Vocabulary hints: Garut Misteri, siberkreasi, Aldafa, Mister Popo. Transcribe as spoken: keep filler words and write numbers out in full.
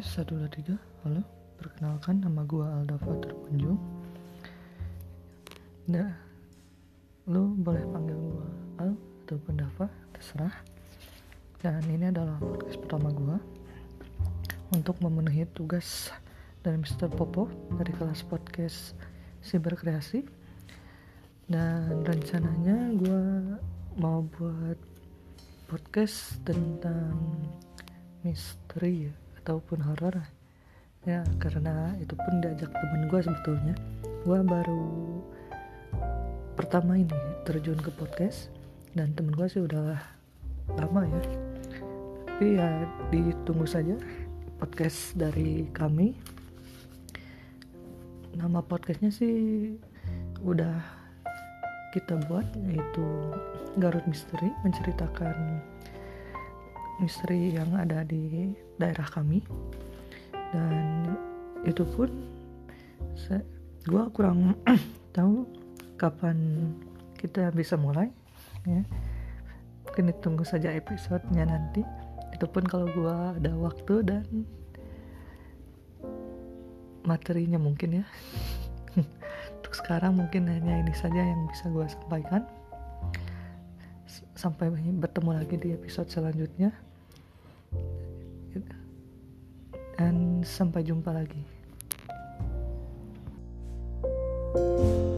Tes satu dua tiga. Halo, perkenalkan nama gua Aldafa terkunjung. Nah, lu boleh panggil gua Al atau Pendafa, terserah. Dan ini adalah podcast pertama gua untuk memenuhi tugas dari Mister Popo dari kelas podcast Siberkreasi. Dan rencananya gua mau buat podcast tentang misteri ya, ataupun horor ya, karena itu pun diajak temen gue. Sebetulnya gue baru pertama ini terjun ke podcast, dan temen gue sih udah lama ya, tapi ya ditunggu saja podcast dari kami. Nama podcastnya sih udah kita buat, yaitu Garut Misteri, menceritakan misteri yang ada di daerah kami. Dan itu pun saya, gua kurang tahu kapan kita bisa mulai ya. Mungkin ditunggu saja episodenya nanti, itu pun kalau gua ada waktu dan materinya mungkin ya. Untuk sekarang mungkin hanya ini saja yang bisa gua sampaikan. S- sampai bertemu lagi di episode selanjutnya. Dan sampai jumpa lagi.